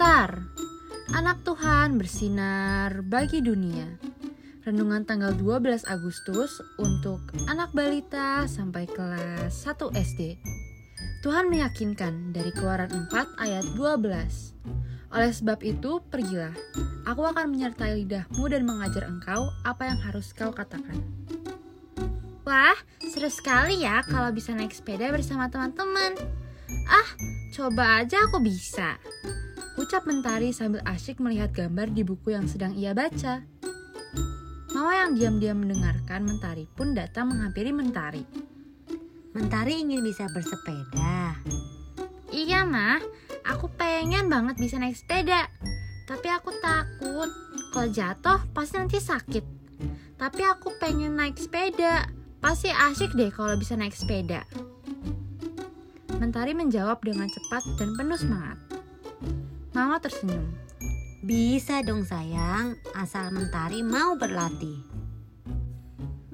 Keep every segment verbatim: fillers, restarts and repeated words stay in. Star, anak Tuhan bersinar bagi dunia. Renungan tanggal dua belas Agustus untuk anak balita sampai kelas satu S D. Tuhan meyakinkan dari Keluaran empat ayat dua belas. Oleh sebab itu, pergilah. Aku akan menyertai lidahmu dan mengajar engkau apa yang harus kau katakan. Wah, seru sekali ya kalau bisa naik sepeda bersama teman-teman. Ah, coba aja aku bisa. Ucap Mentari sambil asyik melihat gambar di buku yang sedang ia baca. Mama yang diam-diam mendengarkan Mentari pun datang menghampiri Mentari. Mentari ingin bisa bersepeda. Iya, Ma. Aku pengen banget bisa naik sepeda. Tapi aku takut kalau jatuh pasti nanti sakit. Tapi aku pengen naik sepeda. Pasti asyik deh kalau bisa naik sepeda. Mentari menjawab dengan cepat dan penuh semangat. Mama tersenyum. Bisa dong sayang, asal Mentari mau berlatih.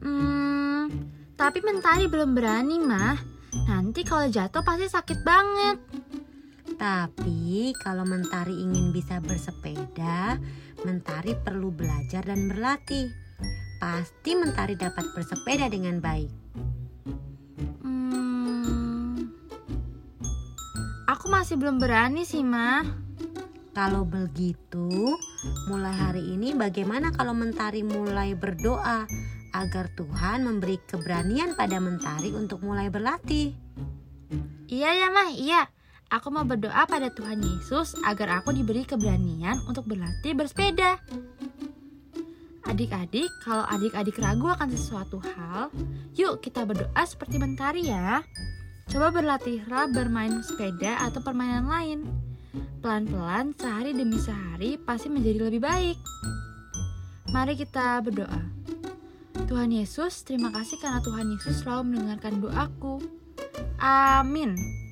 Hmm, tapi Mentari belum berani mah. Nanti kalau jatuh pasti sakit banget. Tapi kalau Mentari ingin bisa bersepeda, Mentari perlu belajar dan berlatih. Pasti Mentari dapat bersepeda dengan baik. Hmm, aku masih belum berani sih mah. Kalau begitu, mulai hari ini bagaimana kalau Mentari mulai berdoa agar Tuhan memberi keberanian pada Mentari untuk mulai berlatih? Iya ya Mah, iya. Aku mau berdoa pada Tuhan Yesus agar aku diberi keberanian untuk berlatih bersepeda. Adik-adik, kalau adik-adik ragu akan sesuatu hal, yuk kita berdoa seperti Mentari ya. Coba berlatihlah bermain sepeda atau permainan lain. Pelan-pelan, sehari demi sehari, pasti menjadi lebih baik. Mari kita berdoa. Tuhan Yesus, terima kasih karena Tuhan Yesus selalu mendengarkan doaku. Amin.